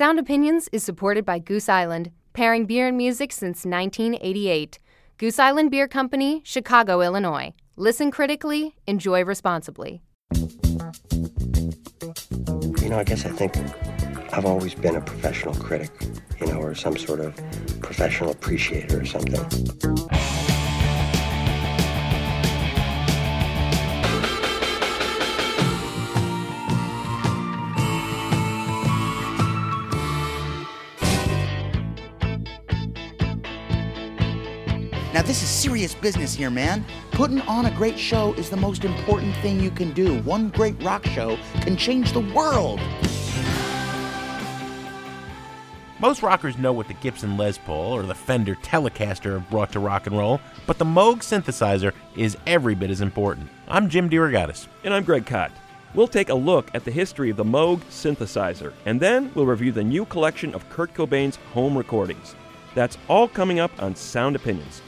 Sound Opinions is supported by Goose Island, pairing beer and music since 1988. Goose Island Beer Company, Chicago, Illinois. Listen critically, enjoy responsibly. You know, I guess I think I've always been a professional critic, you know, or some sort of professional appreciator or something. Now, this is serious business here, man. Putting on a great show is the most important thing you can do. One great rock show can change the world. Most rockers know what the Gibson Les Paul or the Fender Telecaster brought to rock and roll, but the Moog synthesizer is every bit as important. I'm Jim DeRogatis. And I'm Greg Cott. We'll take a look at the history of the Moog synthesizer, and then we'll review the new collection of Kurt Cobain's home recordings. That's all coming up on Sound Opinions.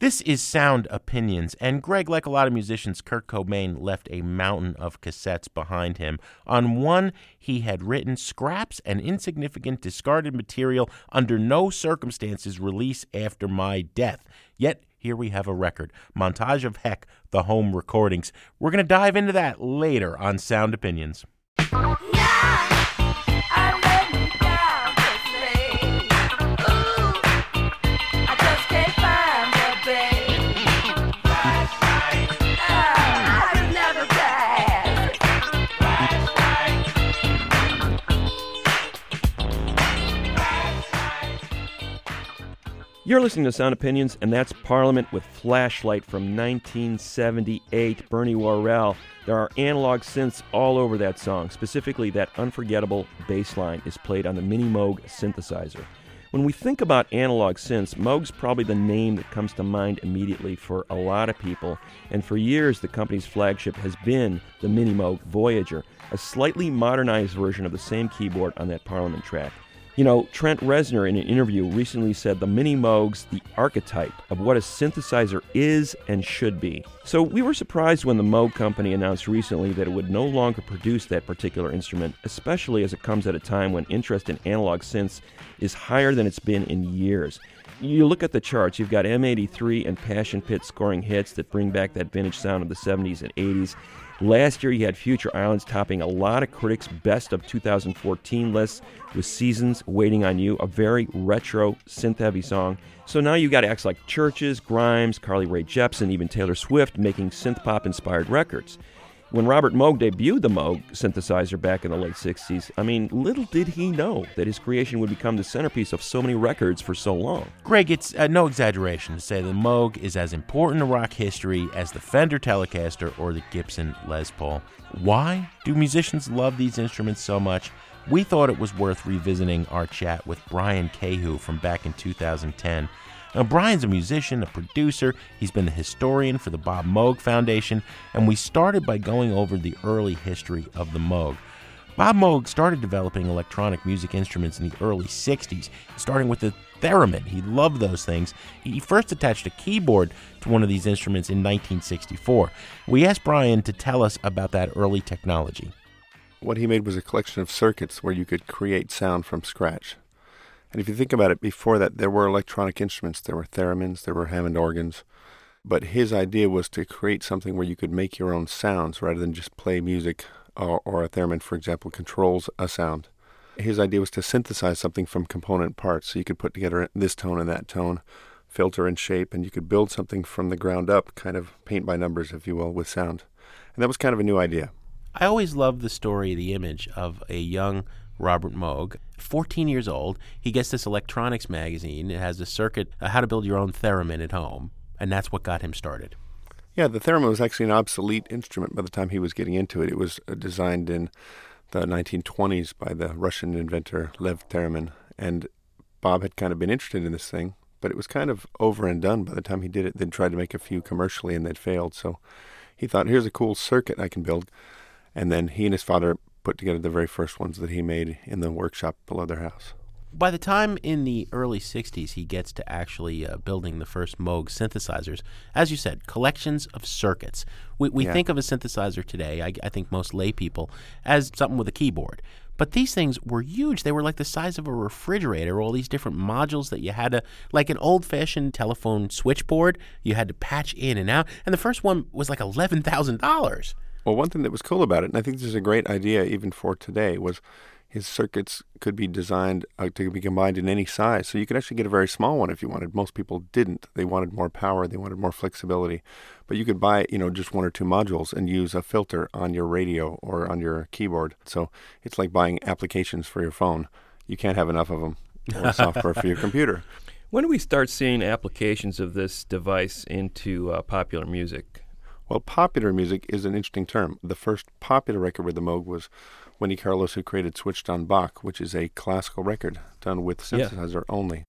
This is Sound Opinions, and Greg, like a lot of musicians, Kurt Cobain left a mountain of cassettes behind him. On one, he had written, "Scraps and insignificant discarded material under no circumstances release after my death." Yet, here we have a record, Montage of Heck, the home recordings. We're going to dive into that later on Sound Opinions. You're listening to Sound Opinions, and that's Parliament with Flashlight from 1978, Bernie Worrell. There are analog synths all over that song. Specifically, that unforgettable bass line is played on the Mini Moog synthesizer. When we think about analog synths, Moog's probably the name that comes to mind immediately for a lot of people, and for years the company's flagship has been the Mini Moog Voyager, a slightly modernized version of the same keyboard on that Parliament track. You know, Trent Reznor in an interview recently said the Minimoog's the archetype of what a synthesizer is and should be. So we were surprised when the Moog Company announced recently that it would no longer produce that particular instrument, especially as it comes at a time when interest in analog synths is higher than it's been in years. You look at the charts, you've got M83 and Passion Pit scoring hits that bring back that vintage sound of the 70s and 80s. Last year, you had Future Islands topping a lot of critics' best of 2014 lists with Seasons Waiting on You, a very retro synth-heavy song. So now you've got acts like Chvrces, Grimes, Carly Rae Jepsen, even Taylor Swift making synth-pop-inspired records. When Robert Moog debuted the Moog synthesizer back in the late 60s, I mean, little did he know that his creation would become the centerpiece of so many records for so long. Greg, it's no exaggeration to say the Moog is as important to rock history as the Fender Telecaster or the Gibson Les Paul. Why do musicians love these instruments so much? We thought it was worth revisiting our chat with Brian Kehew from back in 2010. Now, Brian's a musician, a producer, he's been a historian for the Bob Moog Foundation, and we started by going over the early history of the Moog. Bob Moog started developing electronic music instruments in the early 60s, starting with the theremin. He loved those things. He first attached a keyboard to one of these instruments in 1964. We asked Brian to tell us about that early technology. What he made was a collection of circuits where you could create sound from scratch. And if you think about it, before that, there were electronic instruments. There were theremins, there were Hammond organs. But his idea was to create something where you could make your own sounds rather than just play music, or a theremin, for example, controls a sound. His idea was to synthesize something from component parts. So you could put together this tone and that tone, filter and shape, and you could build something from the ground up, kind of paint by numbers, if you will, with sound. And that was kind of a new idea. I always loved the story, the image of a young Robert Moog, 14 years old. He gets this electronics magazine. It has a circuit, how to build your own theremin at home, and that's what got him started. Yeah, the theremin was actually an obsolete instrument by the time he was getting into it. It was designed in the 1920s by the Russian inventor Lev Theremin, and Bob had kind of been interested in this thing, but it was kind of over and done by the time he did it. They'd tried to make a few commercially, and they'd failed, so he thought, here's a cool circuit I can build, and then he and his father put together the very first ones that he made in the workshop below their house. by the time in the early 60s he gets to actually building the first Moog synthesizers, as you said, collections of circuits. We think of a synthesizer today, I think most lay people, as something with a keyboard. But these things were huge. They were like the size of a refrigerator, all these different modules that you had to, like an old-fashioned telephone switchboard, you had to patch in and out. And the first one was like $11,000. Well, one thing that was cool about it, and I think this is a great idea even for today, was his circuits could be designed to be combined in any size. So you could actually get a very small one if you wanted. Most people didn't. They wanted more power. They wanted more flexibility. But you could buy, just one or two modules and use a filter on your radio or on your keyboard. So it's like buying applications for your phone. You can't have enough of them, or software for your computer. When do we start seeing applications of this device into popular music? Well, popular music is an interesting term. The first popular record with the Moog was Wendy Carlos, who created Switched on Bach, which is a classical record done with synthesizer only.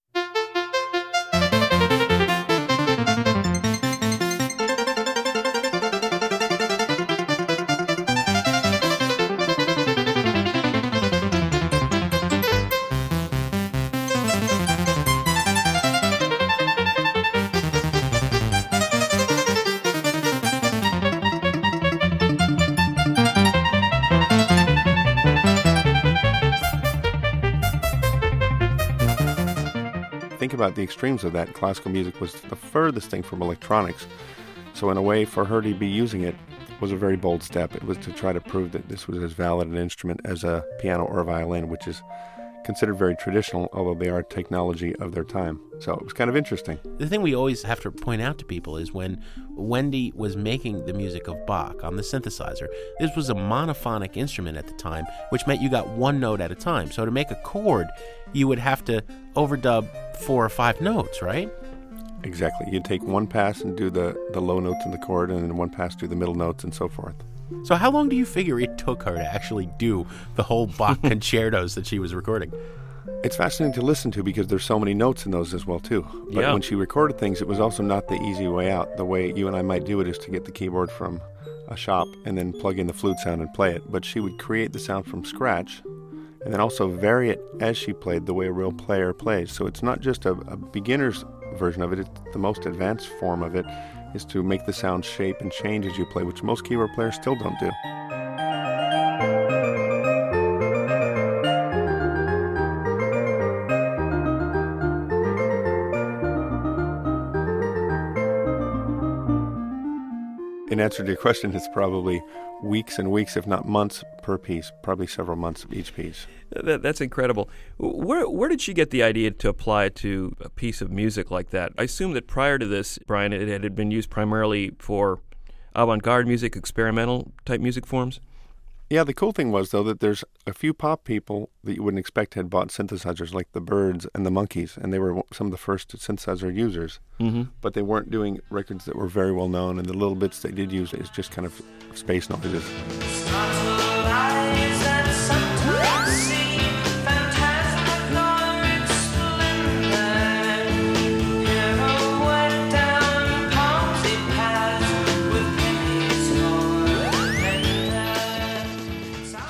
About the extremes of that, classical music was the furthest thing from electronics. So in a way, for her to be using it was a very bold step. It was to try to prove that this was as valid an instrument as a piano or a violin, which is considered very traditional, although they are technology of their time. So it was kind of interesting. The thing we always have to point out to people is when Wendy was making the music of Bach on the synthesizer, this was a monophonic instrument at the time, which meant you got one note at a time. So to make a chord, you would have to overdub 4 or 5 notes, right? Exactly. You'd take one pass and do the low notes in the chord, and then one pass do the middle notes and so forth. So how long do you figure it took her to actually do the whole Bach concertos that she was recording? It's fascinating to listen to because there's so many notes in those as well, too. But when she recorded things, it was also not the easy way out. The way you and I might do it is to get the keyboard from a shop and then plug in the flute sound and play it. But she would create the sound from scratch and then also vary it as she played the way a real player plays. So it's not just a beginner's version of it. It's the most advanced form of it is to make the sound shape and change as you play, which most keyboard players still don't do. In answer to your question, it's probably weeks and weeks, if not months, per piece, probably several months of each piece. That's incredible. Where did she get the idea to apply to a piece of music like that? I assume that prior to this, Brian, it had been used primarily for avant-garde music, experimental type music forms? Yeah, the cool thing was, though, that there's a few pop people that you wouldn't expect had bought synthesizers, like the Byrds and the Monkees, and they were some of the first synthesizer users. Mm-hmm. But they weren't doing records that were very well known, and the little bits they did use is just kind of space noises.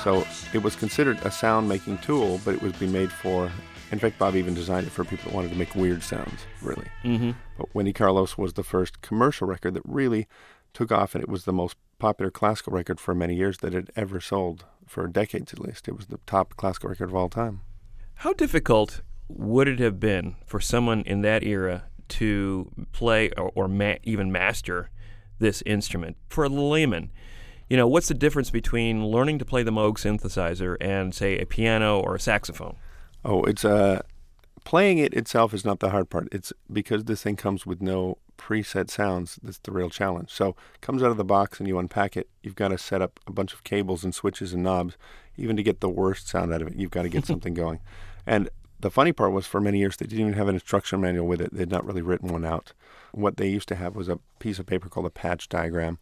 So it was considered a sound-making tool, but it was being made for, in fact, Bob even designed it for people that wanted to make weird sounds, really. Mm-hmm. But Wendy Carlos was the first commercial record that really took off, and it was the most popular classical record for many years that had ever sold, for decades at least. It was the top classical record of all time. How difficult would it have been for someone in that era to play or even master this instrument? For a layman, what's the difference between learning to play the Moog synthesizer and, say, a piano or a saxophone? Oh, it's playing it itself is not the hard part. It's because this thing comes with no preset sounds that's the real challenge. So it comes out of the box and you unpack it. You've got to set up a bunch of cables and switches and knobs. Even to get the worst sound out of it, you've got to get something going. And the funny part was for many years they didn't even have an instruction manual with it. They'd not really written one out. What they used to have was a piece of paper called a patch diagram.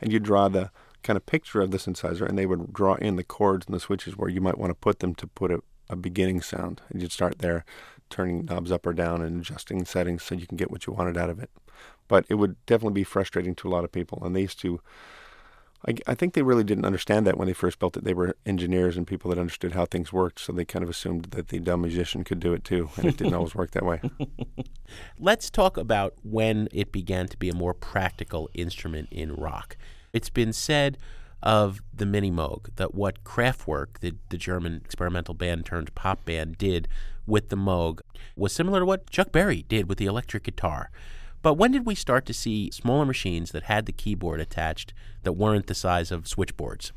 And you draw the kind of picture of the synthesizer, and they would draw in the chords and the switches where you might want to put them to put a beginning sound. And you'd start there, turning knobs up or down and adjusting settings so you can get what you wanted out of it. But it would definitely be frustrating to a lot of people, and they used to I think they really didn't understand that when they first built it. They were engineers and people that understood how things worked, so they kind of assumed that the dumb musician could do it too, and it didn't always work that way. Let's talk about when it began to be a more practical instrument in rock. It's been said of the Minimoog that what Kraftwerk, the German experimental band turned pop band, did with the Moog was similar to what Chuck Berry did with the electric guitar. But when did we start to see smaller machines that had the keyboard attached that weren't the size of switchboards?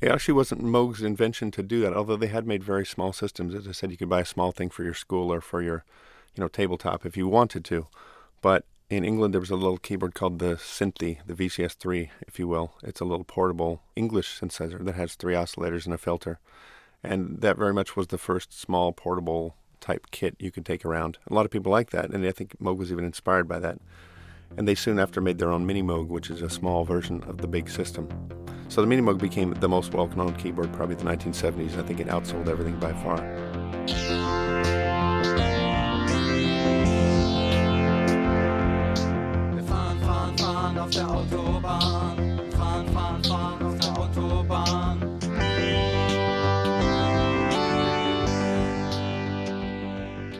It actually wasn't Moog's invention to do that, although they had made very small systems. As I said, you could buy a small thing for your school or for your, tabletop if you wanted to. But in England, there was a little keyboard called the Synthy, the VCS3, if you will. It's a little portable English synthesizer that has three oscillators and a filter. And that very much was the first small portable type kit you could take around. A lot of people like that, and I think Moog was even inspired by that. And they soon after made their own Mini Moog, which is a small version of the big system. So the Mini Moog became the most well-known keyboard probably in the 1970s. I think it outsold everything by far.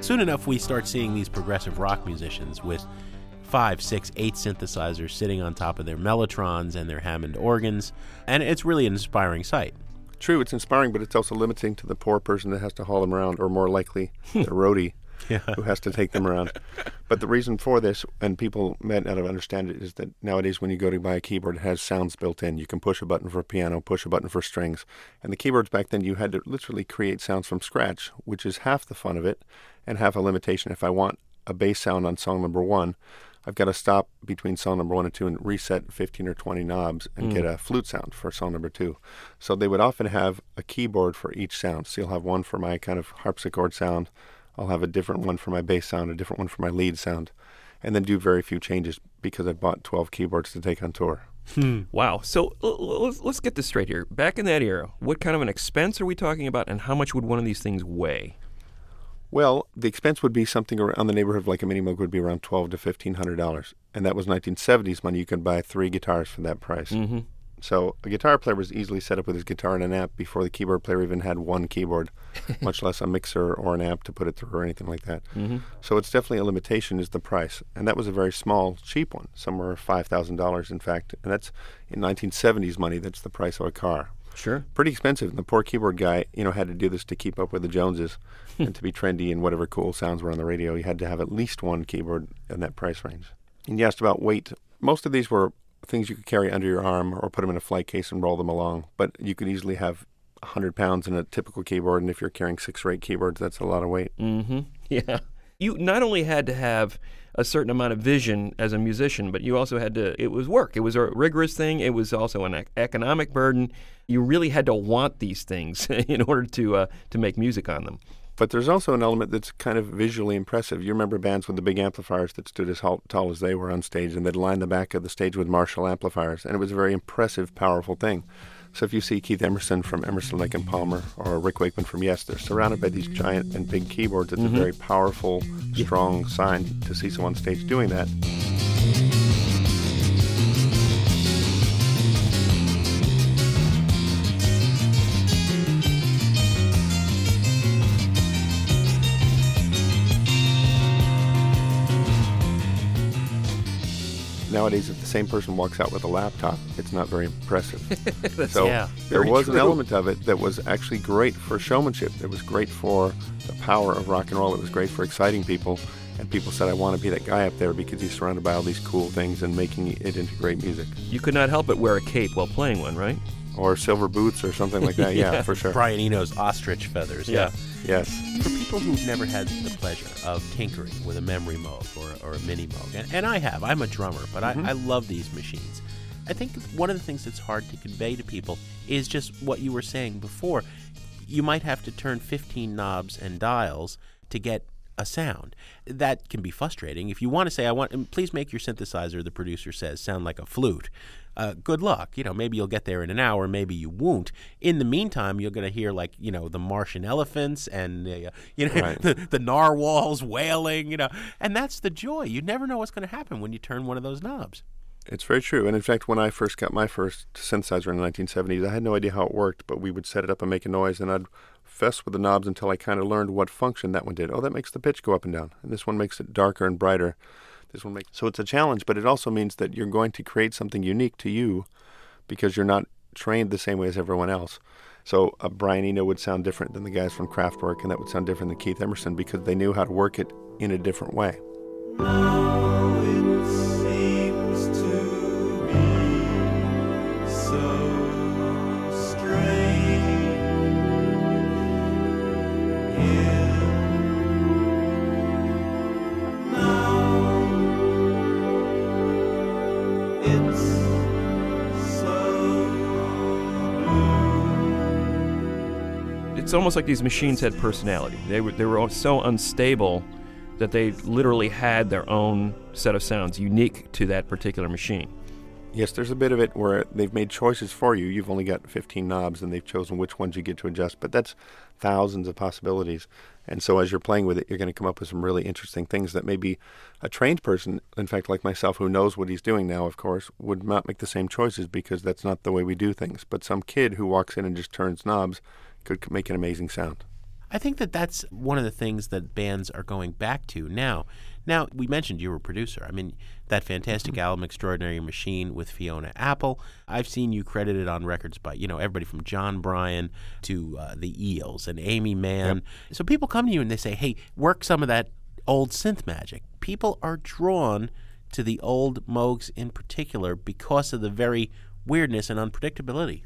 Soon enough, we start seeing these progressive rock musicians with 5, 6, 8 synthesizers sitting on top of their Mellotrons and their Hammond organs, and it's really an inspiring sight. True, it's inspiring, but it's also limiting to the poor person that has to haul them around, or more likely, the roadie who has to take them around. But the reason for this, and people may not understand it, is that nowadays when you go to buy a keyboard, it has sounds built in. You can push a button for piano, push a button for strings. And the keyboards back then, you had to literally create sounds from scratch, which is half the fun of it and half a limitation. If I want a bass sound on song number 1, I've got to stop between song number 1 and 2 and reset 15 or 20 knobs and get a flute sound for song number 2. So they would often have a keyboard for each sound. So you'll have one for my kind of harpsichord sound, I'll have a different one for my bass sound, a different one for my lead sound, and then do very few changes because I bought 12 keyboards to take on tour. Wow. So let's get this straight here. Back in that era, what kind of an expense are we talking about, and how much would one of these things weigh? Well, the expense would be something around the neighborhood of like a Minimoog would be around $1,200 to $1,500, and that was 1970s money. You could buy 3 guitars for that price. Mm-hmm. So a guitar player was easily set up with his guitar and an amp before the keyboard player even had one keyboard, much less a mixer or an amp to put it through or anything like that. Mm-hmm. So it's definitely a limitation is the price. And that was a very small, cheap one, somewhere $5,000, in fact. And that's in 1970s money, that's the price of a car. Sure. Pretty expensive. And the poor keyboard guy, had to do this to keep up with the Joneses and to be trendy and whatever cool sounds were on the radio. You had to have at least one keyboard in that price range. And you asked about weight. Most of these were things you could carry under your arm or put them in a flight case and roll them along. But you could easily have 100 pounds in a typical keyboard, and if you're carrying 6 or 8 keyboards, that's a lot of weight. Mm-hmm. Yeah. You not only had to have a certain amount of vision as a musician, but you also had to, it was work. It was a rigorous thing. It was also an economic burden. You really had to want these things in order to make music on them. But there's also an element that's kind of visually impressive. You remember bands with the big amplifiers that stood as tall as they were on stage, and they'd line the back of the stage with Marshall amplifiers, and it was a very impressive, powerful thing. So if you see Keith Emerson from Emerson, Lake & Palmer or Rick Wakeman from Yes, they're surrounded by these giant and big keyboards. It's a very powerful, strong sign to see someone on stage doing that. Nowadays, if the same person walks out with a laptop, it's not very impressive. So there was an element of it that was actually great for showmanship. It was great for the power of rock and roll. It was great for exciting people. And people said, I want to be that guy up there because he's surrounded by all these cool things and making it into great music. You could not help but wear a cape while playing one, right? Or silver boots or something like that. Yeah, for sure. Brian Eno's ostrich feathers. Yeah. Yes. For people who've never had the pleasure of tinkering with a memory Moog or a Mini Moog, and I have. I'm a drummer, but I love these machines. I think one of the things that's hard to convey to people is just what you were saying before. You might have to turn 15 knobs and dials to get a sound. That can be frustrating. If you want to say, and please make your synthesizer, the producer says, sound like a flute. Good luck. Maybe you'll get there in an hour, maybe you won't. In the meantime, you're going to hear the Martian elephants and the narwhals wailing. And that's the joy. You never know what's going to happen when you turn one of those knobs. It's very true. And in fact, when I first got my first synthesizer in the 1970s, I had no idea how it worked, but we would set it up and make a noise, and I'd fess with the knobs until I kind of learned what function that one did. Oh, that makes the pitch go up and down, and this one makes it darker and brighter. This one makes... So it's a challenge, but it also means that you're going to create something unique to you because you're not trained the same way as everyone else. So a Brian Eno would sound different than the guys from Kraftwerk, and that would sound different than Keith Emerson because they knew how to work it in a different way. Now it seems to be so strange. Yeah. Now it's... It's almost like these machines had personality. They were so unstable that they literally had their own set of sounds unique to that particular machine. Yes, there's a bit of it where they've made choices for you. You've only got 15 knobs, and they've chosen which ones you get to adjust. But that's thousands of possibilities. And so as you're playing with it, you're going to come up with some really interesting things that maybe a trained person, in fact, like myself, who knows what he's doing now, of course, would not make the same choices because that's not the way we do things. But some kid who walks in and just turns knobs could make an amazing sound. I think that that's one of the things that bands are going back to now. Now, we mentioned you were a producer. I mean, that fantastic album, Extraordinary Machine, with Fiona Apple. I've seen you credited on records by, you know, everybody from John Bryan to the Eels and Amy Mann. Yep. So people come to you and they say, hey, work some of that old synth magic. People are drawn to the old Moogs in particular because of the very weirdness and unpredictability.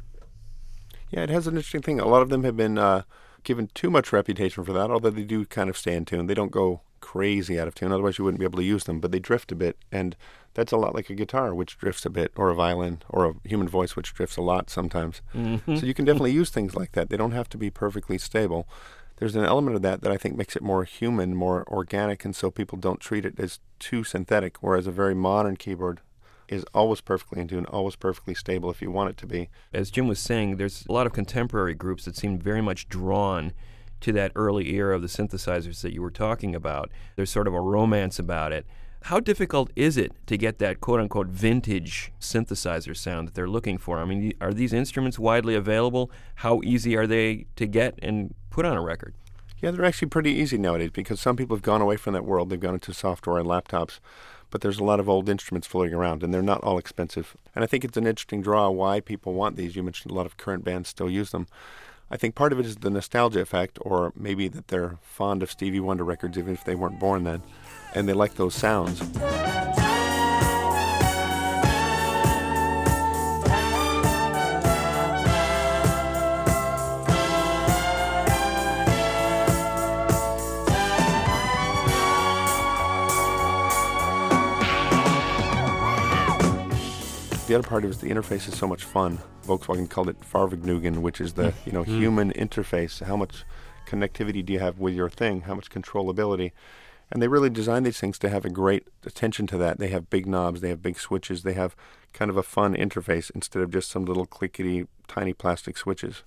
Yeah, it has an interesting thing. A lot of them have been given too much reputation for that, although they do kind of stay in tune. They don't go crazy out of tune, otherwise you wouldn't be able to use them, but they drift a bit, and that's a lot like a guitar, which drifts a bit, or a violin, or a human voice, which drifts a lot sometimes. Mm-hmm. So you can definitely use things like that. They don't have to be perfectly stable. There's an element of that that I think makes it more human, more organic, and so people don't treat it as too synthetic, whereas a very modern keyboard is always perfectly in tune, always perfectly stable if you want it to be. As Jim was saying, there's a lot of contemporary groups that seem very much drawn to that early era of the synthesizers that you were talking about. There's sort of a romance about it. How difficult is it to get that quote-unquote vintage synthesizer sound that they're looking for? I mean, are these instruments widely available? How easy are they to get and put on a record? Yeah, they're actually pretty easy nowadays because some people have gone away from that world. They've gone into software and laptops. But there's a lot of old instruments floating around, and they're not all expensive. And I think it's an interesting draw why people want these. You mentioned a lot of current bands still use them. I think part of it is the nostalgia effect, or maybe that they're fond of Stevie Wonder records, even if they weren't born then, and they like those sounds. The other part is the interface is so much fun. Volkswagen called it Fahrvergnügen, which is the human interface. How much connectivity do you have with your thing? How much controllability? And they really designed these things to have a great attention to that. They have big knobs. They have big switches. They have kind of a fun interface instead of just some little clickety, tiny plastic switches.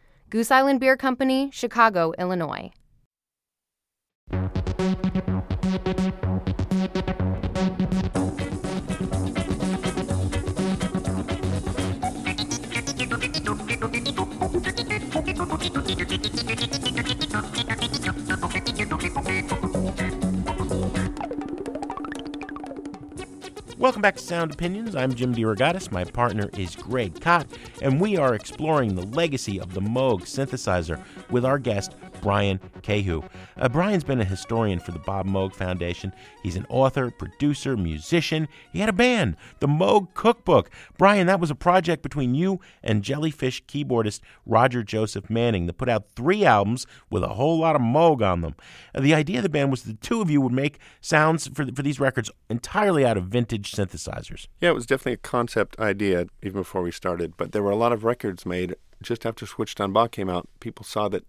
Goose Island Beer Company, Chicago, Illinois. Welcome back to Sound Opinions. I'm Jim DeRogatis. My partner is Greg Cott, and we are exploring the legacy of the Moog synthesizer with our guest, Brian Kehew. Brian's been a historian for the Bob Moog Foundation. He's an author, producer, musician. He had a band, the Moog Cookbook. Brian, that was a project between you and Jellyfish keyboardist Roger Joseph Manning that put out 3 albums with a whole lot of Moog on them. The idea of the band was the two of you would make sounds for these records entirely out of vintage synthesizers. Yeah, it was definitely a concept idea even before we started, but there were a lot of records made. Just after Switched on Bach came out, people saw that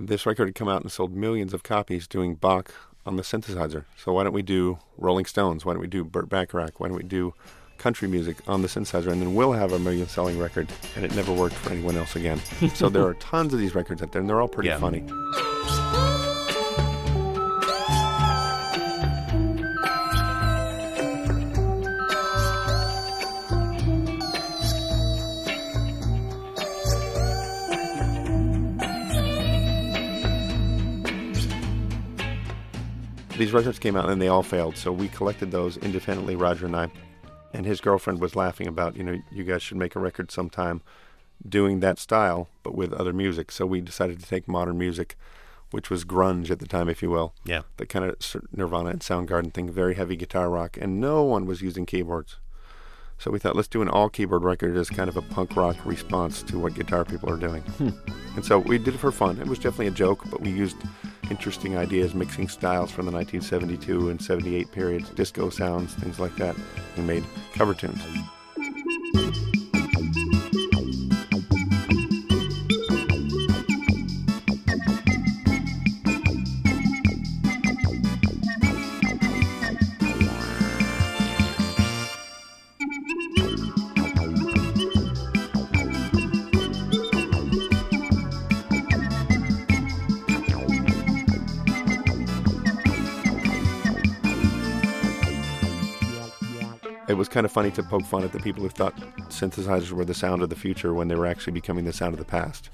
this record had come out and sold millions of copies doing Bach on the synthesizer. So why don't we do Rolling Stones? Why don't we do Burt Bacharach? Why don't we do country music on the synthesizer? And then we'll have a million-selling record, and it never worked for anyone else again. So there are tons of these records out there, and they're all pretty funny. These records came out and they all failed, so we collected those independently, Roger and I. And his girlfriend was laughing about, you guys should make a record sometime doing that style, but with other music. So we decided to take modern music, which was grunge at the time, if you will. Yeah. The kind of Nirvana and Soundgarden thing, very heavy guitar rock, and no one was using keyboards. So we thought, let's do an all-keyboard record as kind of a punk rock response to what guitar people are doing. And so we did it for fun. It was definitely a joke, but we used interesting ideas, mixing styles from the 1972 and 78 periods, disco sounds, things like that. We made cover tunes. It was kind of funny to poke fun at the people who thought synthesizers were the sound of the future when they were actually becoming the sound of the past.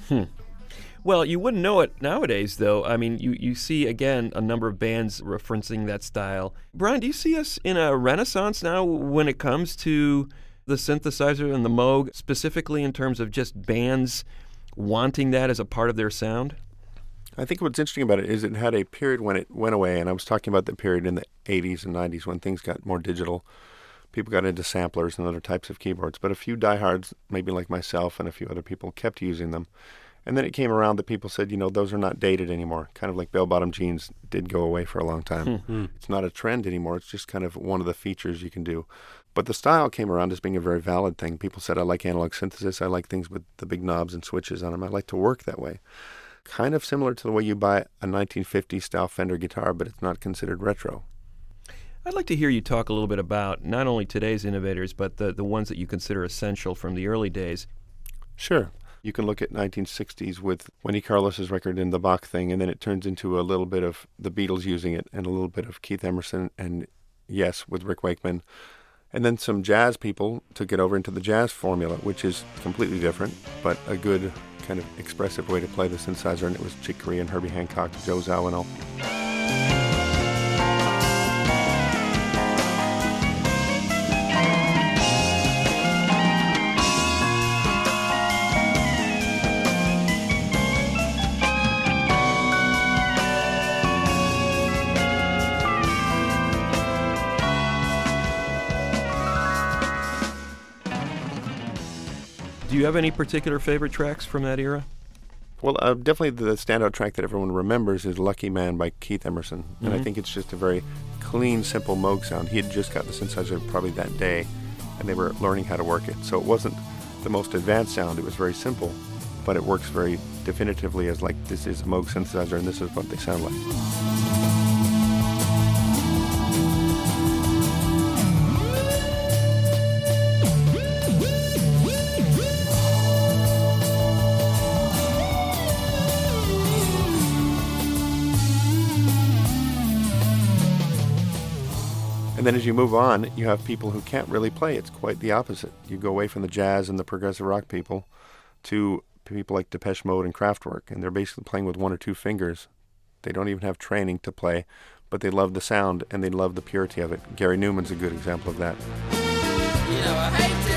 Well, you wouldn't know it nowadays, though. I mean, you see, again, a number of bands referencing that style. Brian, do you see us in a renaissance now when it comes to the synthesizer and the Moog, specifically in terms of just bands wanting that as a part of their sound? I think what's interesting about it is it had a period when it went away, and I was talking about the period in the 80s and 90s when things got more digital. People got into samplers and other types of keyboards, but a few diehards, maybe like myself and a few other people, kept using them. And then it came around that people said, those are not dated anymore. Kind of like bell-bottom jeans did go away for a long time. It's not a trend anymore. It's just kind of one of the features you can do. But the style came around as being a very valid thing. People said, I like analog synthesis. I like things with the big knobs and switches on them. I like to work that way. Kind of similar to the way you buy a 1950s-style Fender guitar, but it's not considered retro. I'd like to hear you talk a little bit about not only today's innovators, but the ones that you consider essential from the early days. Sure. You can look at 1960s with Wendy Carlos's record in the Bach thing, and then it turns into a little bit of the Beatles using it, and a little bit of Keith Emerson and Yes with Rick Wakeman. And then some jazz people took it over into the jazz formula, which is completely different, but a good kind of expressive way to play the synthesizer, and it was Chick Corea and Herbie Hancock, Joe Zawinul. Do you have any particular favorite tracks from that era? Well, definitely the standout track that everyone remembers is Lucky Man by Keith Emerson. Mm-hmm. And I think it's just a very clean, simple Moog sound. He had just got the synthesizer probably that day, and they were learning how to work it. So it wasn't the most advanced sound. It was very simple, but it works very definitively as like, this is a Moog synthesizer, and this is what they sound like. And then as you move on, you have people who can't really play. It's quite the opposite. You go away from the jazz and the progressive rock people to people like Depeche Mode and Kraftwerk, and they're basically playing with one or two fingers. They don't even have training to play, but they love the sound and they love the purity of it. Gary Newman's a good example of that. You know, I hate to.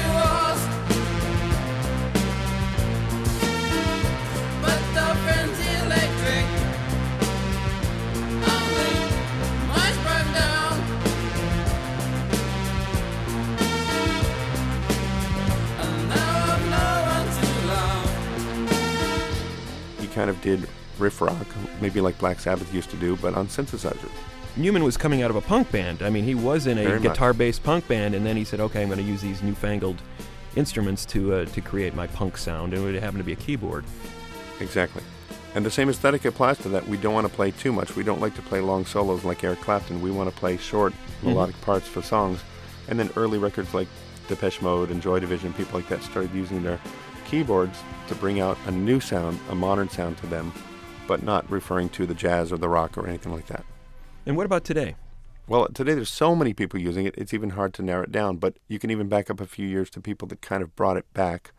Kind of did riff rock, maybe like Black Sabbath used to do, but on synthesizer. Newman was coming out of a punk band. I mean, he was in a guitar-based punk band, and then he said, okay, I'm going to use these newfangled instruments to create my punk sound, and it happened to be a keyboard. Exactly. And the same aesthetic applies to that. We don't want to play too much. We don't like to play long solos like Eric Clapton. We want to play short, melodic parts for songs. And then early records like Depeche Mode and Joy Division, people like that started using their keyboards to bring out a new sound, a modern sound to them, but not referring to the jazz or the rock or anything like that. And what about today? Well, today there's so many people using it, it's even hard to narrow it down, but you can even back up a few years to people that kind of brought it back.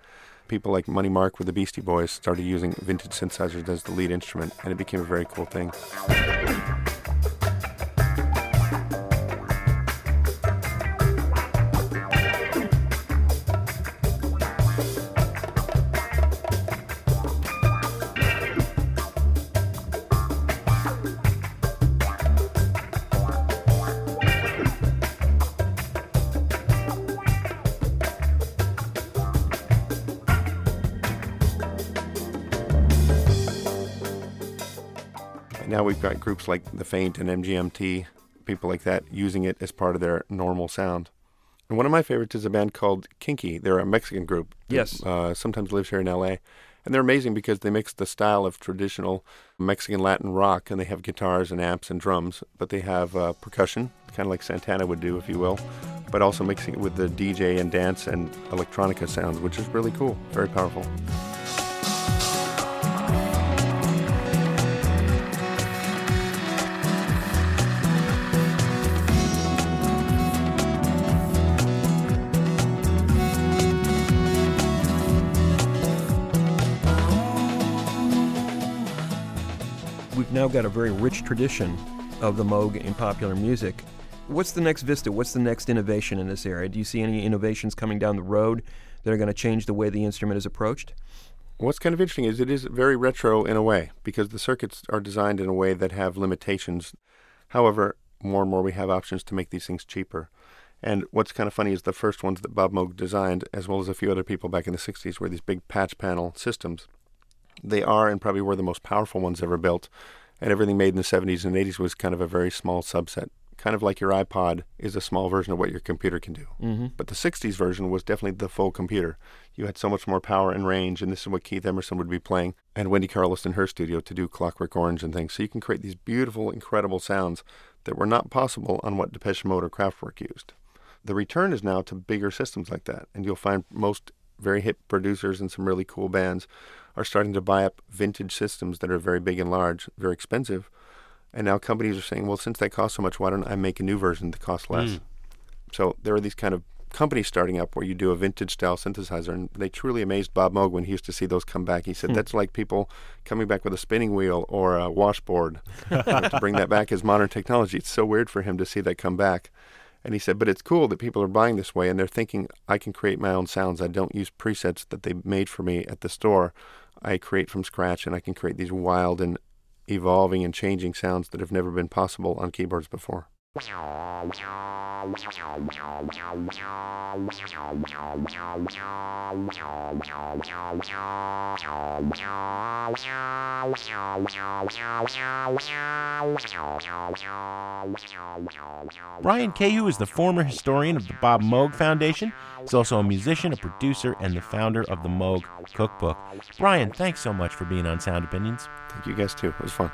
People like Money Mark with the Beastie Boys started using vintage synthesizers as the lead instrument, and it became a very cool thing. Now we've got groups like The Faint and MGMT, people like that, using it as part of their normal sound. And one of my favorites is a band called Kinky. They're a Mexican group. Yes. Sometimes lives here in L.A. And they're amazing because they mix the style of traditional Mexican Latin rock, and they have guitars and amps and drums, but they have percussion, kind of like Santana would do, if you will, but also mixing it with the DJ and dance and electronica sounds, which is really cool, very powerful. Now got a very rich tradition of the Moog in popular music. What's the next vista? What's the next innovation in this area? Do you see any innovations coming down the road that are going to change the way the instrument is approached? What's kind of interesting is it is very retro in a way, because the circuits are designed in a way that have limitations. However, more and more we have options to make these things cheaper. And what's kind of funny is the first ones that Bob Moog designed, as well as a few other people back in the 60s, were these big patch panel systems. They are and probably were the most powerful ones ever built. And everything made in the 70s and 80s was kind of a very small subset. Kind of like your iPod is a small version of what your computer can do. Mm-hmm. But the 60s version was definitely the full computer. You had so much more power and range, and this is what Keith Emerson would be playing, and Wendy Carlos in her studio to do Clockwork Orange and things. So you can create these beautiful, incredible sounds that were not possible on what Depeche Mode or Kraftwerk used. The return is now to bigger systems like that, and you'll find most very hip producers and some really cool bands are starting to buy up vintage systems that are very big and large, very expensive. And now companies are saying, well, since they cost so much, why don't I make a new version that costs less? Mm. So there are these kind of companies starting up where you do a vintage-style synthesizer, and they truly amazed Bob Moog when he used to see those come back. He said, that's like people coming back with a spinning wheel or a washboard. To bring that back as modern technology. It's so weird for him to see that come back. And he said, but it's cool that people are buying this way, and they're thinking, I can create my own sounds. I don't use presets that they made for me at the store. I create from scratch, and I can create these wild and evolving and changing sounds that have never been possible on keyboards before. Brian Kehew is the former historian of the Bob Moog Foundation. He's also a musician, a producer, and the founder of the Moog Cookbook. Brian, thanks so much for being on Sound Opinions. Thank you guys, too. It was fun.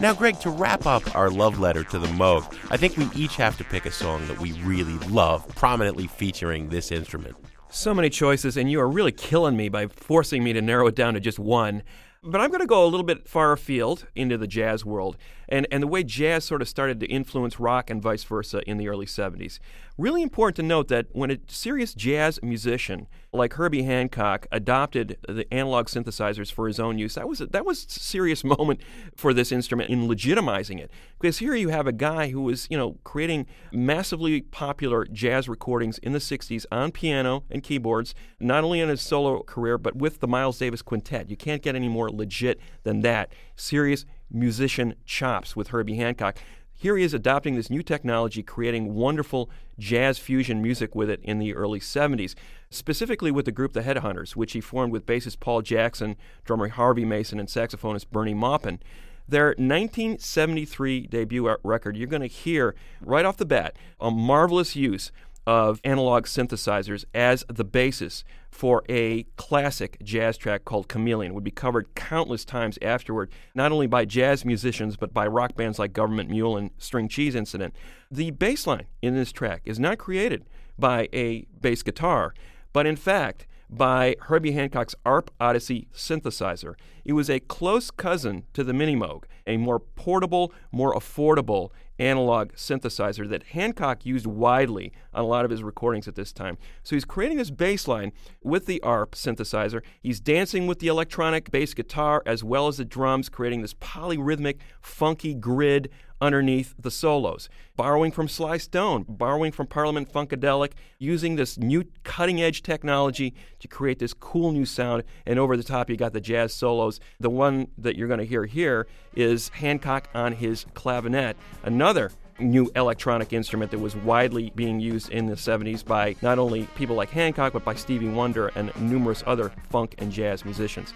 Now, Greg, to wrap up our love letter to the Moog, I think we each have to pick a song that we really love, prominently featuring this instrument. So many choices, and you are really killing me by forcing me to narrow it down to just one. But I'm going to go a little bit far afield into the jazz world, and the way jazz sort of started to influence rock and vice versa in the early 70s. Really important to note that when a serious jazz musician like Herbie Hancock adopted the analog synthesizers for his own use, that was a serious moment for this instrument in legitimizing it. Because here you have a guy who was, creating massively popular jazz recordings in the 60s on piano and keyboards, not only in his solo career, but with the Miles Davis Quintet. You can't get any more legit than that. Serious musician chops with Herbie Hancock. Here he is adopting this new technology, creating wonderful jazz fusion music with it in the early 70s, specifically with the group The Headhunters, which he formed with bassist Paul Jackson, drummer Harvey Mason, and saxophonist Bernie Maupin. Their 1973 debut record, you're going to hear right off the bat a marvelous use of analog synthesizers as the basis for a classic jazz track called Chameleon. It would be covered countless times afterward, not only by jazz musicians, but by rock bands like Government Mule and String Cheese Incident. The bass line in this track is not created by a bass guitar, but in fact by Herbie Hancock's ARP Odyssey synthesizer. It was a close cousin to the Minimoog, a more portable, more affordable analog synthesizer that Hancock used widely on a lot of his recordings at this time. So he's creating this bass line with the ARP synthesizer. He's dancing with the electronic bass guitar as well as the drums, creating this polyrhythmic, funky grid underneath the solos. Borrowing from Sly Stone, borrowing from Parliament Funkadelic, using this new cutting-edge technology to create this cool new sound, and over the top you got the jazz solos. The one that you're going to hear here is Hancock on his clavinet, another new electronic instrument that was widely being used in the 70s by not only people like Hancock, but by Stevie Wonder and numerous other funk and jazz musicians.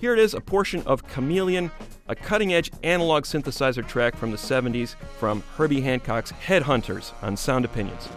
Here it is, a portion of Chameleon, a cutting-edge analog synthesizer track from the 70s from Herbie Hancock's Headhunters on Sound Opinions.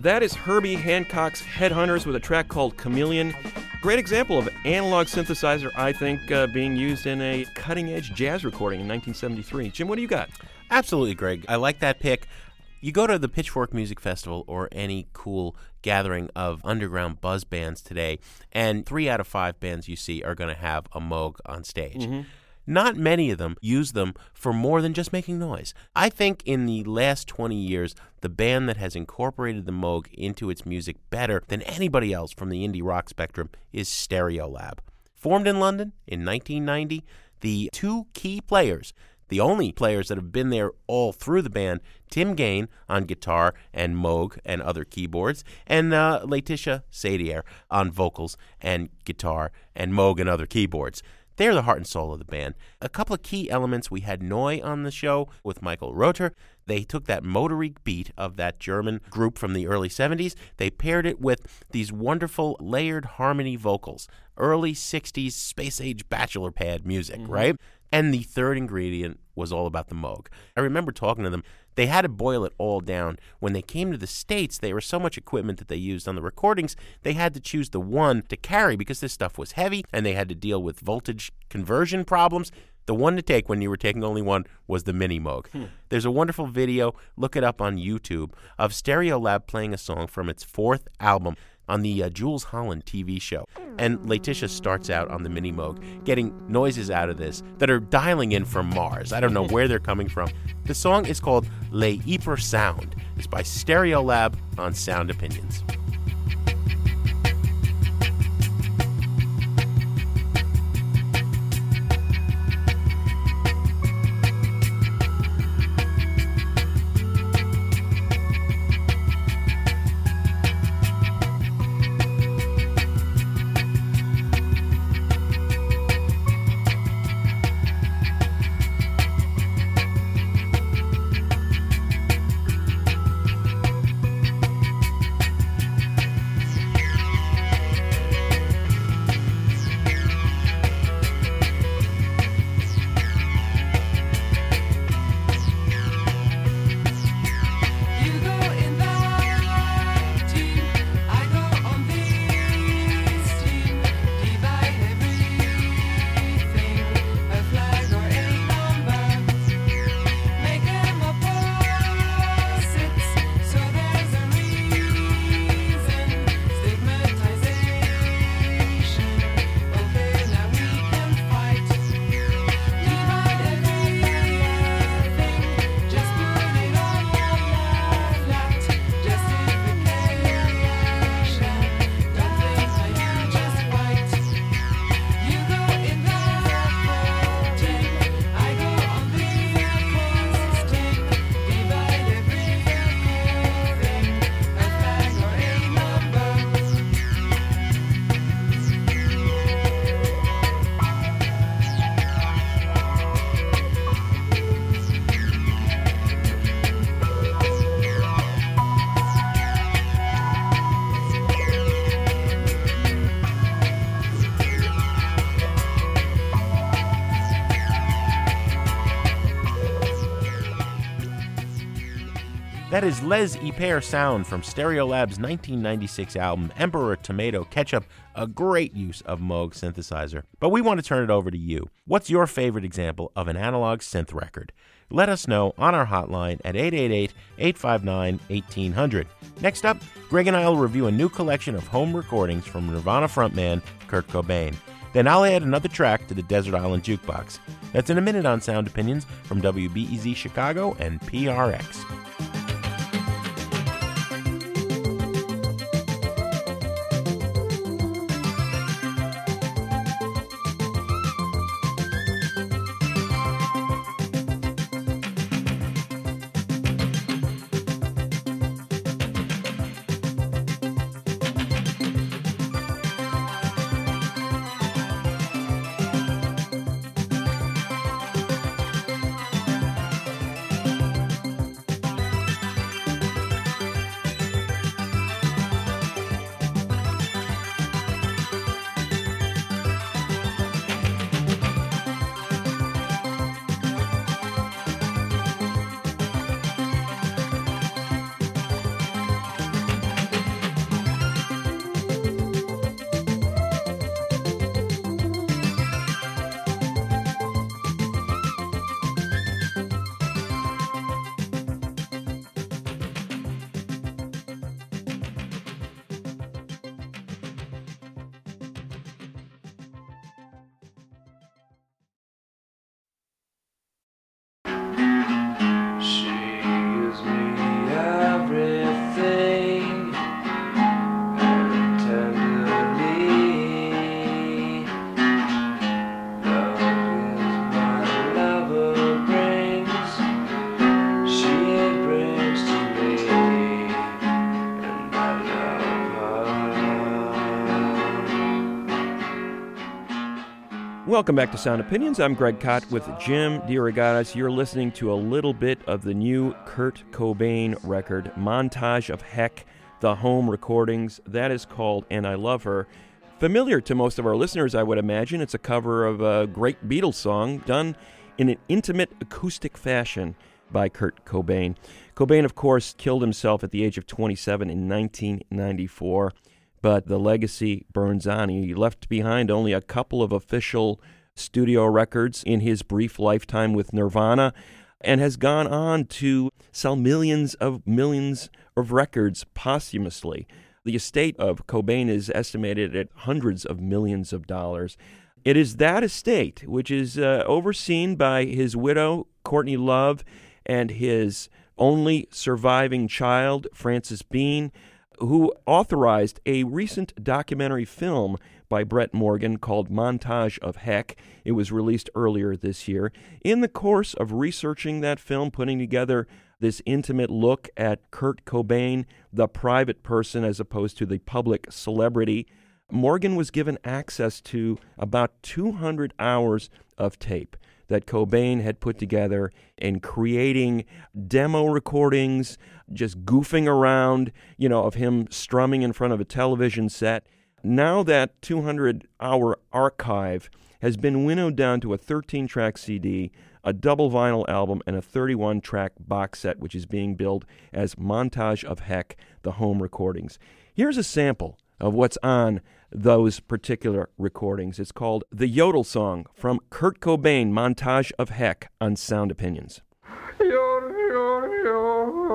That is Herbie Hancock's Headhunters with a track called Chameleon. Great example of analog synthesizer, I think, being used in a cutting-edge jazz recording in 1973. Jim, what do you got? Absolutely, Greg. I like that pick. You go to the Pitchfork Music Festival or any cool gathering of underground buzz bands today, and 3 out of 5 bands you see are going to have a Moog on stage. Mm-hmm. Not many of them use them for more than just making noise. I think in the last 20 years, the band that has incorporated the Moog into its music better than anybody else from the indie rock spectrum is Stereolab. Formed in London in 1990, the two key players, the only players that have been there all through the band, Tim Gain on guitar and Moog and other keyboards, and Laetitia Sadier on vocals and guitar and Moog and other keyboards. They're the heart and soul of the band. A couple of key elements, we had Neu on the show with Michael Rother. They took that motory beat of that German group from the early 70s. They paired it with these wonderful layered harmony vocals, early 60s space-age bachelor pad music, mm-hmm. right? And the third ingredient was all about the Moog. I remember talking to them. They had to boil it all down. When they came to the States, there was so much equipment that they used on the recordings, they had to choose the one to carry because this stuff was heavy, and they had to deal with voltage conversion problems. The one to take when you were taking only one was the Mini Moog. There's a wonderful video, look it up on YouTube, of Stereolab playing a song from its 4th album on the Jules Holland TV show. And Laetitia starts out on the Mini Moog, getting noises out of this that are dialing in from Mars. I don't know where they're coming from. The song is called Les Hyper Sound. It's by Stereolab on Sound Opinions. That is Les Hyper Sound from Stereolab's 1996 album, Emperor Tomato Ketchup, a great use of Moog synthesizer. But we want to turn it over to you. What's your favorite example of an analog synth record? Let us know on our hotline at 888-859-1800. Next up, Greg and I will review a new collection of home recordings from Nirvana frontman Kurt Cobain. Then I'll add another track to the Desert Island Jukebox. That's in a minute on Sound Opinions from WBEZ Chicago and PRX. Welcome back to Sound Opinions. I'm Greg Kot with Jim DeRogatis. You're listening to a little bit of the new Kurt Cobain record, Montage of Heck, the Home Recordings. That is called And I Love Her. Familiar to most of our listeners, I would imagine. It's a cover of a great Beatles song done in an intimate acoustic fashion by Kurt Cobain. Cobain, of course, killed himself at the age of 27 in 1994. But the legacy burns on. He left behind only a couple of official studio records in his brief lifetime with Nirvana and has gone on to sell millions of records posthumously. The estate of Cobain is estimated at hundreds of millions of dollars. It is that estate, which is overseen by his widow, Courtney Love, and his only surviving child, Frances Bean, who authorized a recent documentary film by Brett Morgan called Montage of Heck. It was released earlier this year. In the course of researching that film, putting together this intimate look at Kurt Cobain, the private person as opposed to the public celebrity, Morgan was given access to about 200 hours of tape that Cobain had put together in creating demo recordings, just goofing around, of him strumming in front of a television set. Now that 200-hour archive has been winnowed down to a 13-track CD, a double vinyl album, and a 31-track box set, which is being billed as Montage of Heck, the Home Recordings. Here's a sample of what's on those particular recordings. It's called The Yodel Song from Kurt Cobain, Montage of Heck on Sound Opinions. Yodel, yodel, yodel.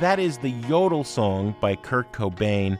That is The Yodel Song by Kurt Cobain.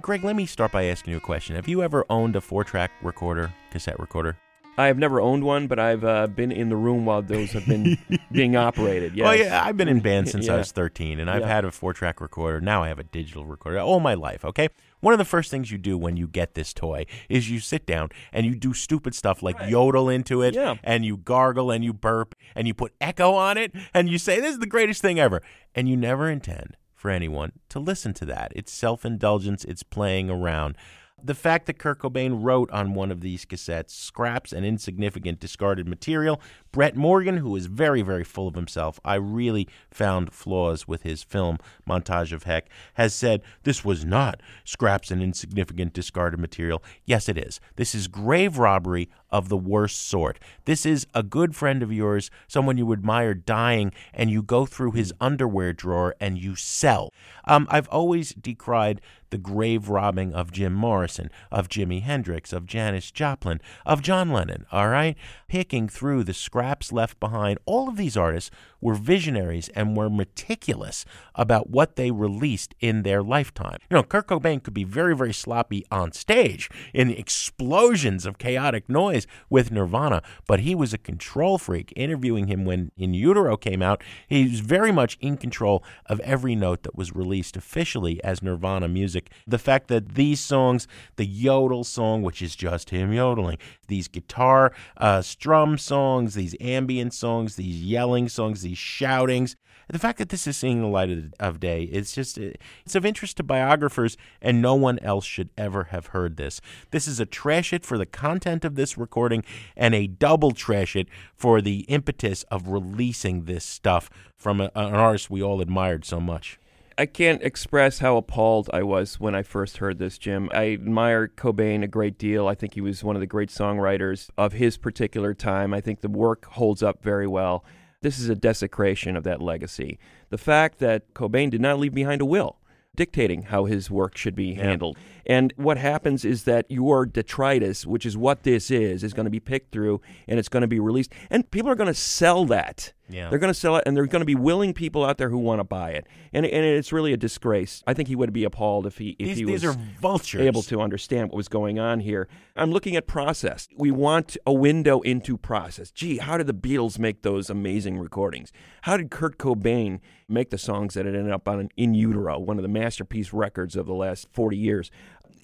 Greg, let me start by asking you a question. Have you ever owned a 4-track recorder, cassette recorder? I have never owned one, but I've been in the room while those have been being operated. Yes. Oh, yeah. I've been in bands since I was 13, and I've had a 4-track recorder. Now I have a digital recorder all my life, okay? One of the first things you do when you get this toy is you sit down and you do stupid stuff like yodel into it, and you gargle and you burp, and you put echo on it, and you say, this is the greatest thing ever. And you never intend for anyone to listen to that. It's self-indulgence. It's playing around. The fact that Kurt Cobain wrote on one of these cassettes, "Scraps and insignificant discarded material." Brett Morgan, who is very, very full of himself, I really found flaws with his film, Montage of Heck, has said, this was not scraps and insignificant discarded material. Yes, it is. This is grave robbery of the worst sort. This is a good friend of yours, someone you admire dying, and you go through his underwear drawer and you sell. I've always decried the grave robbing of Jim Morrison, of Jimi Hendrix, of Janis Joplin, of John Lennon, all right? Picking through the scraps left behind. All of these artists were visionaries and were meticulous about what they released in their lifetime. You know, Kurt Cobain could be very, very sloppy on stage in explosions of chaotic noise with Nirvana, but he was a control freak. Interviewing him when In Utero came out, he was very much in control of every note that was released officially as Nirvana music. The fact that these songs, the yodel song, which is just him yodeling, these guitar strum songs, these ambient songs, these yelling songs, these shoutings, the fact that this is seeing the light of day, it's just, it's of interest to biographers, and no one else should ever have heard this. This is a trash it for the content of this recording and a double trash it for the impetus of releasing this stuff from an artist we all admired so much. I can't express how appalled I was when I first heard this, Jim. I admire Cobain a great deal. I think he was one of the great songwriters of his particular time. I think the work holds up very well. This is a desecration of that legacy. The fact that Cobain did not leave behind a will dictating how his work should be handled. And what happens is that your detritus, which is what this is going to be picked through, and it's going to be released. And people are going to sell that. They're going to sell it, and there are going to be willing people out there who want to buy it. And it's really a disgrace. I think he would be appalled if he was able to understand what was going on here. I'm looking at process. We want a window into process. Gee, how did the Beatles make those amazing recordings? How did Kurt Cobain make the songs that ended up on In Utero, one of the masterpiece records of the last 40 years?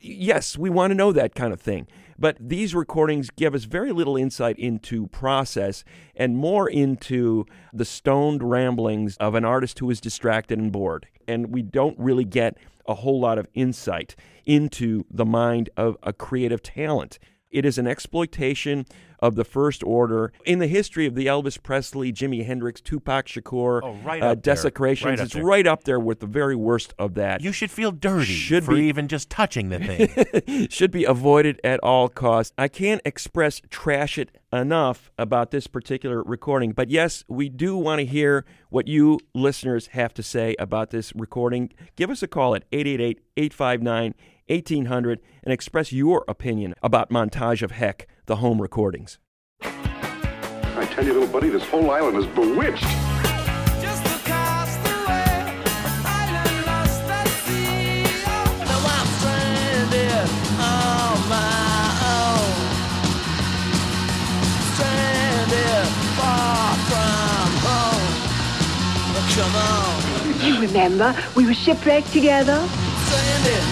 Yes, we want to know that kind of thing. But these recordings give us very little insight into process and more into the stoned ramblings of an artist who is distracted and bored. And we don't really get a whole lot of insight into the mind of a creative talent. It is an exploitation of the first order in the history of the Elvis Presley, Jimi Hendrix, Tupac Shakur desecrations. It's right up there with the very worst of that. You should feel dirty for even just touching the thing. Should be avoided at all costs. I can't express trash it enough about this particular recording, but yes, we do want to hear what you listeners have to say about this recording. Give us a call at 888-859-1800 and express your opinion about Montage of Heck, the home recordings. I tell you, little buddy, this whole island is bewitched. Just a castaway, an island lost at sea. Now I'm stranded on my own, stranded far from home. But come on. You remember we were shipwrecked together? Stranded.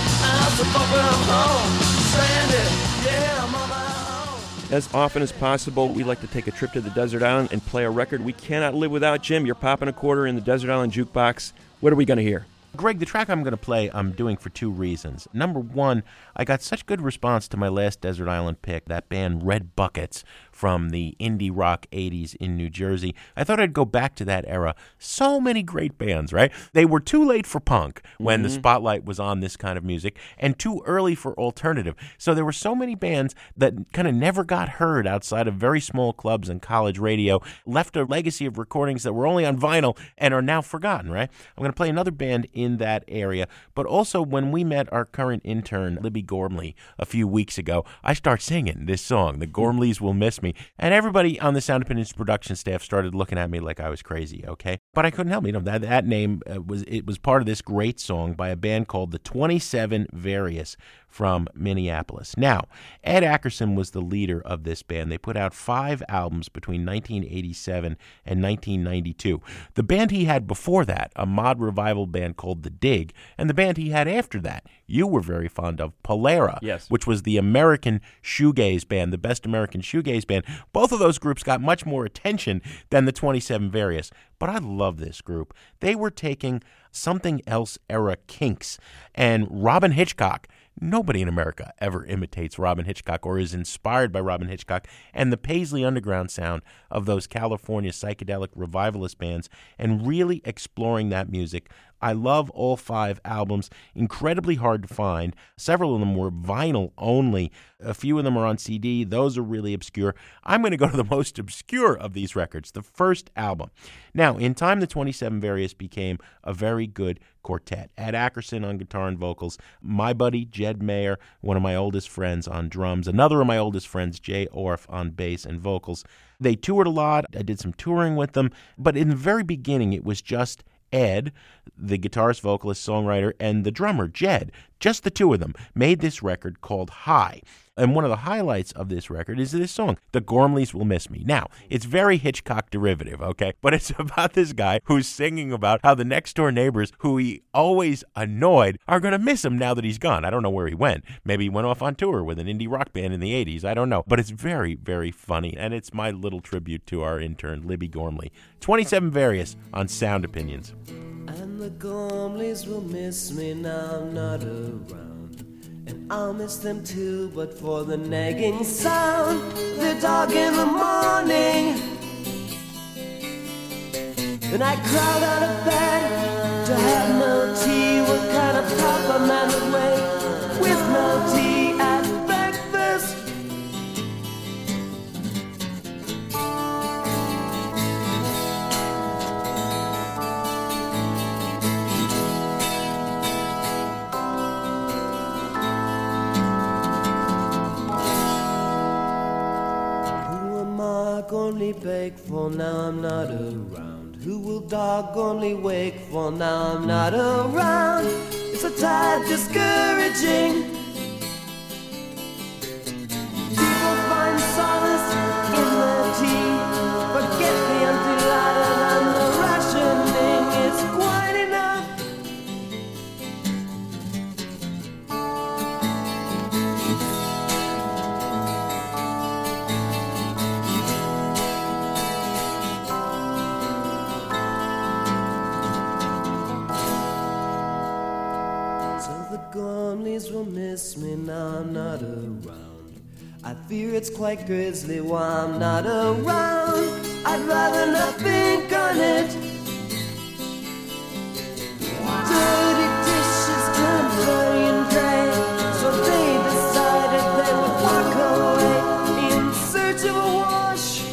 As often as possible, we like to take a trip to the desert island and play a record we cannot live without. Jim, you're popping a quarter in the desert island jukebox. What are we going to hear? Greg, the track I'm going to play, I'm doing for two reasons. Number one, I got such good response to my last desert island pick, that band Red Buckets from the indie rock 80s in New Jersey. I thought I'd go back to that era. So many great bands, right? They were too late for punk when the spotlight was on this kind of music, and too early for alternative. So there were so many bands that kind of never got heard outside of very small clubs and college radio, left a legacy of recordings that were only on vinyl and are now forgotten, right? I'm going to play another band in that area, but also when we met our current intern, Libby Gormley, a few weeks ago, I start singing this song, The Gormleys Will Miss Me, and everybody on the Sound Opinions production staff started looking at me like I was crazy, okay? But I couldn't help it. You know, that name was part of this great song by a band called the 27 Various from Minneapolis. Now, Ed Ackerson was the leader of this band. They put out 5 albums between 1987 and 1992. The band he had before that, a mod revival band called The Dig, and the band he had after that, you were very fond of, Polera, yes, which was the American shoegaze band, the best American shoegaze band. Both of those groups got much more attention than the 27 Various. But I love this group. They were taking something else era kinks, and Robin Hitchcock Nobody in America ever imitates Robin Hitchcock or is inspired by Robin Hitchcock and the Paisley Underground sound of those California psychedelic revivalist bands and really exploring that music. I love all five albums, incredibly hard to find. Several of them were vinyl only. A few of them are on CD. Those are really obscure. I'm going to go to the most obscure of these records, the first album. Now, in time, the 27 Various became a very good quartet. Ed Ackerson on guitar and vocals, my buddy Jed Mayer, one of my oldest friends, on drums, another of my oldest friends, Jay Orff, on bass and vocals. They toured a lot. I did some touring with them, but in the very beginning, it was just Ed, the guitarist, vocalist, songwriter, and the drummer, Jed, just the two of them, made this record called High. And one of the highlights of this record is this song, The Gormleys Will Miss Me. Now, it's very Hitchcock derivative, okay? But it's about this guy who's singing about how the next-door neighbors, who he always annoyed, are going to miss him now that he's gone. I don't know where he went. Maybe he went off on tour with an indie rock band in the 80s. I don't know. But it's very, very funny, and it's my little tribute to our intern, Libby Gormley. 27 Various on Sound Opinions. And the Gormleys will miss me now I'm not around, and I'll miss them too, but for the nagging sound, the dog in the morning. Then I crawled out of bed to have no tea. What kind of pop a man awake with no tea at breakfast? Only bake for now I'm not around. Who will doggone wake for now I'm not around? It's a tide discouraging. People find solace in the tea. Forget the empty ladder and the rationing. It's quite enough. Gormleys will miss me now I'm not around. I fear it's quite grisly while I'm not around. I'd rather not think on it. Dirty dishes come flurry and pray, so they decided they would walk away in search of a wash.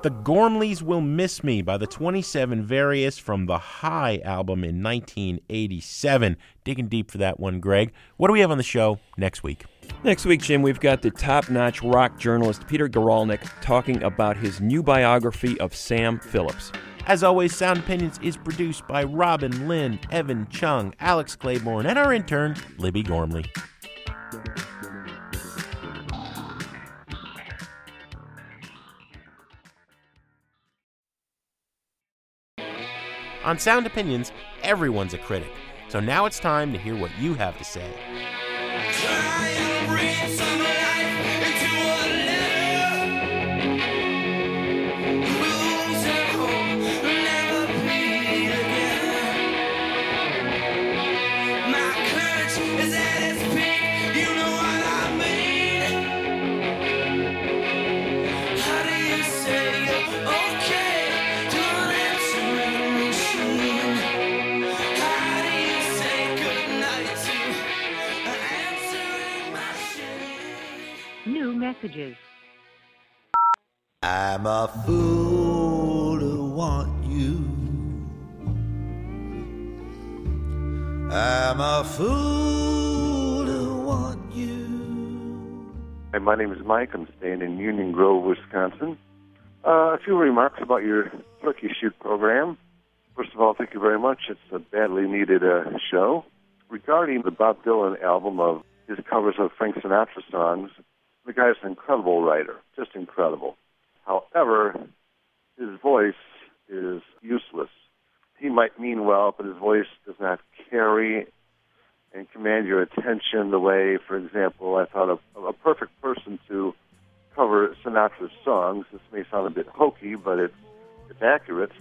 The Gormleys Will Miss Me by the 27 Various from the High album in 1987. Digging deep for that one, Greg. What do we have on the show next week? Next week, Jim, we've got the top-notch rock journalist Peter Guralnick talking about his new biography of Sam Phillips. As always, Sound Opinions is produced by Robin Lynn, Evan Chung, Alex Claiborne, and our intern, Libby Gormley. On Sound Opinions, everyone's a critic. So now it's time to hear what you have to say. Try and breathe some life into a letter. Lose at home, never bleed again. My courage is at its peak, you know what I mean. How do you say you're okay? Messages. I'm a fool to want you. I'm a fool to want you. Hi, my name is Mike. I'm staying in Union Grove, Wisconsin. A few remarks about your turkey shoot program. First of all, thank you very much. It's a badly needed show. Regarding the Bob Dylan album of his covers of Frank Sinatra songs. The guy's an incredible writer, just incredible. However, his voice is useless. He might mean well, but his voice does not carry and command your attention the way, for example, I thought a perfect person to cover Sinatra's songs. This may sound a bit hokey, but it's accurate.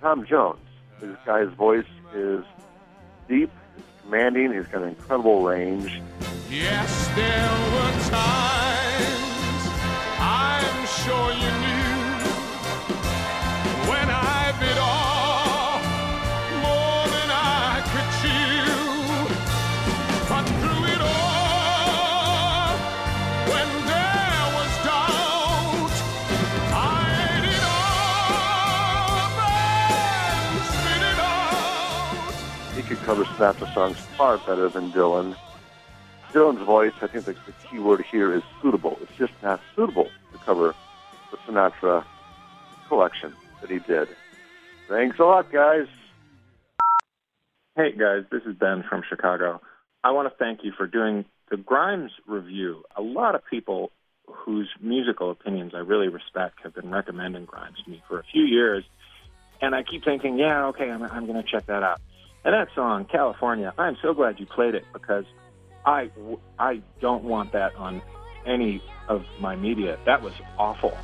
Tom Jones. This guy's voice is deep, it's commanding, he's got an incredible range. Yes, there were times, I'm sure you knew, when I bit off more than I could chew. But through it all, when there was doubt, I ate it all and spit it out. He could cover Sinatra songs far better than Dylan. Dylan's voice, I think the key word here is suitable. It's just not suitable to cover the Sinatra collection that he did. Thanks a lot, guys. Hey, guys, this is Ben from Chicago. I want to thank you for doing the Grimes review. A lot of people whose musical opinions I really respect have been recommending Grimes to me for a few years, and I keep thinking, yeah, okay, I'm going to check that out. And that song, California, I'm so glad you played it because I don't want that on any of my media. That was awful.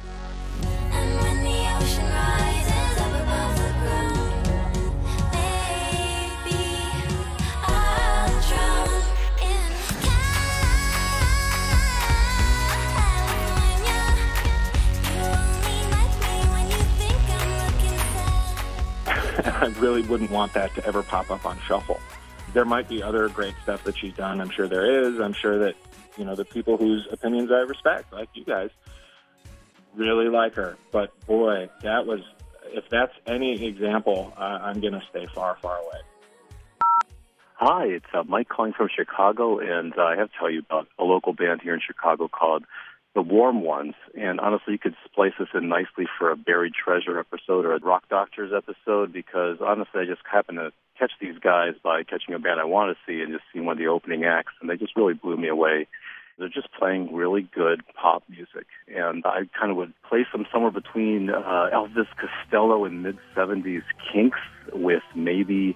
And when the ocean rises up above the ground, baby, I'll drown in California. You only like me when you think I'm looking sad. I really wouldn't want that to ever pop up on Shuffle. There might be other great stuff that she's done. I'm sure there is. I'm sure that, you know, the people whose opinions I respect, like you guys, really like her. But, boy, that was, if that's any example, I'm going to stay far, far away. Hi, it's Mike calling from Chicago, and I have to tell you about a local band here in Chicago called The Warm Ones. And, honestly, you could splice this in nicely for a Buried Treasure episode or a Rock Doctors episode because, honestly, I just happened to catch these guys by catching a band I want to see and just seeing one of the opening acts, and they just really blew me away. They're just playing really good pop music, and I kind of would place them somewhere between Elvis Costello and mid-70s Kinks with maybe,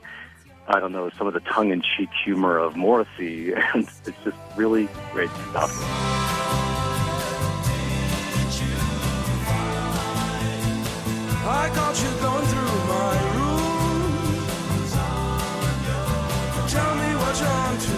I don't know, some of the tongue-in-cheek humor of Morrissey, and it's just really great stuff. I caught you going through my room. Tell me what you're on to,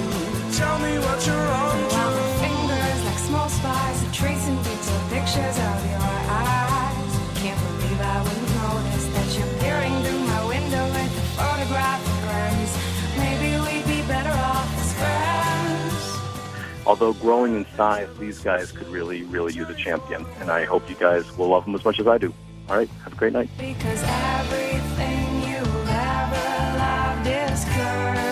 tell me what you're on to. Along with fingers like small spies, tracing detailed pictures of your eyes. Can't believe I wouldn't notice that you're peering through my window at the photograph of Grimes. Maybe we'd be better off as friends. Although growing in size, these guys could really, really use a champion. And I hope you guys will love them as much as I do. All right, have a great night. Because everything you've ever loved is cursed.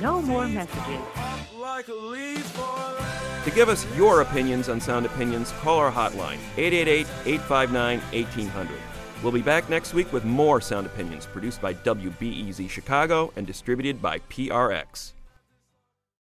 No more messages. To give us your opinions on Sound Opinions, call our hotline, 888-859-1800. We'll be back next week with more Sound Opinions, produced by WBEZ Chicago and distributed by PRX.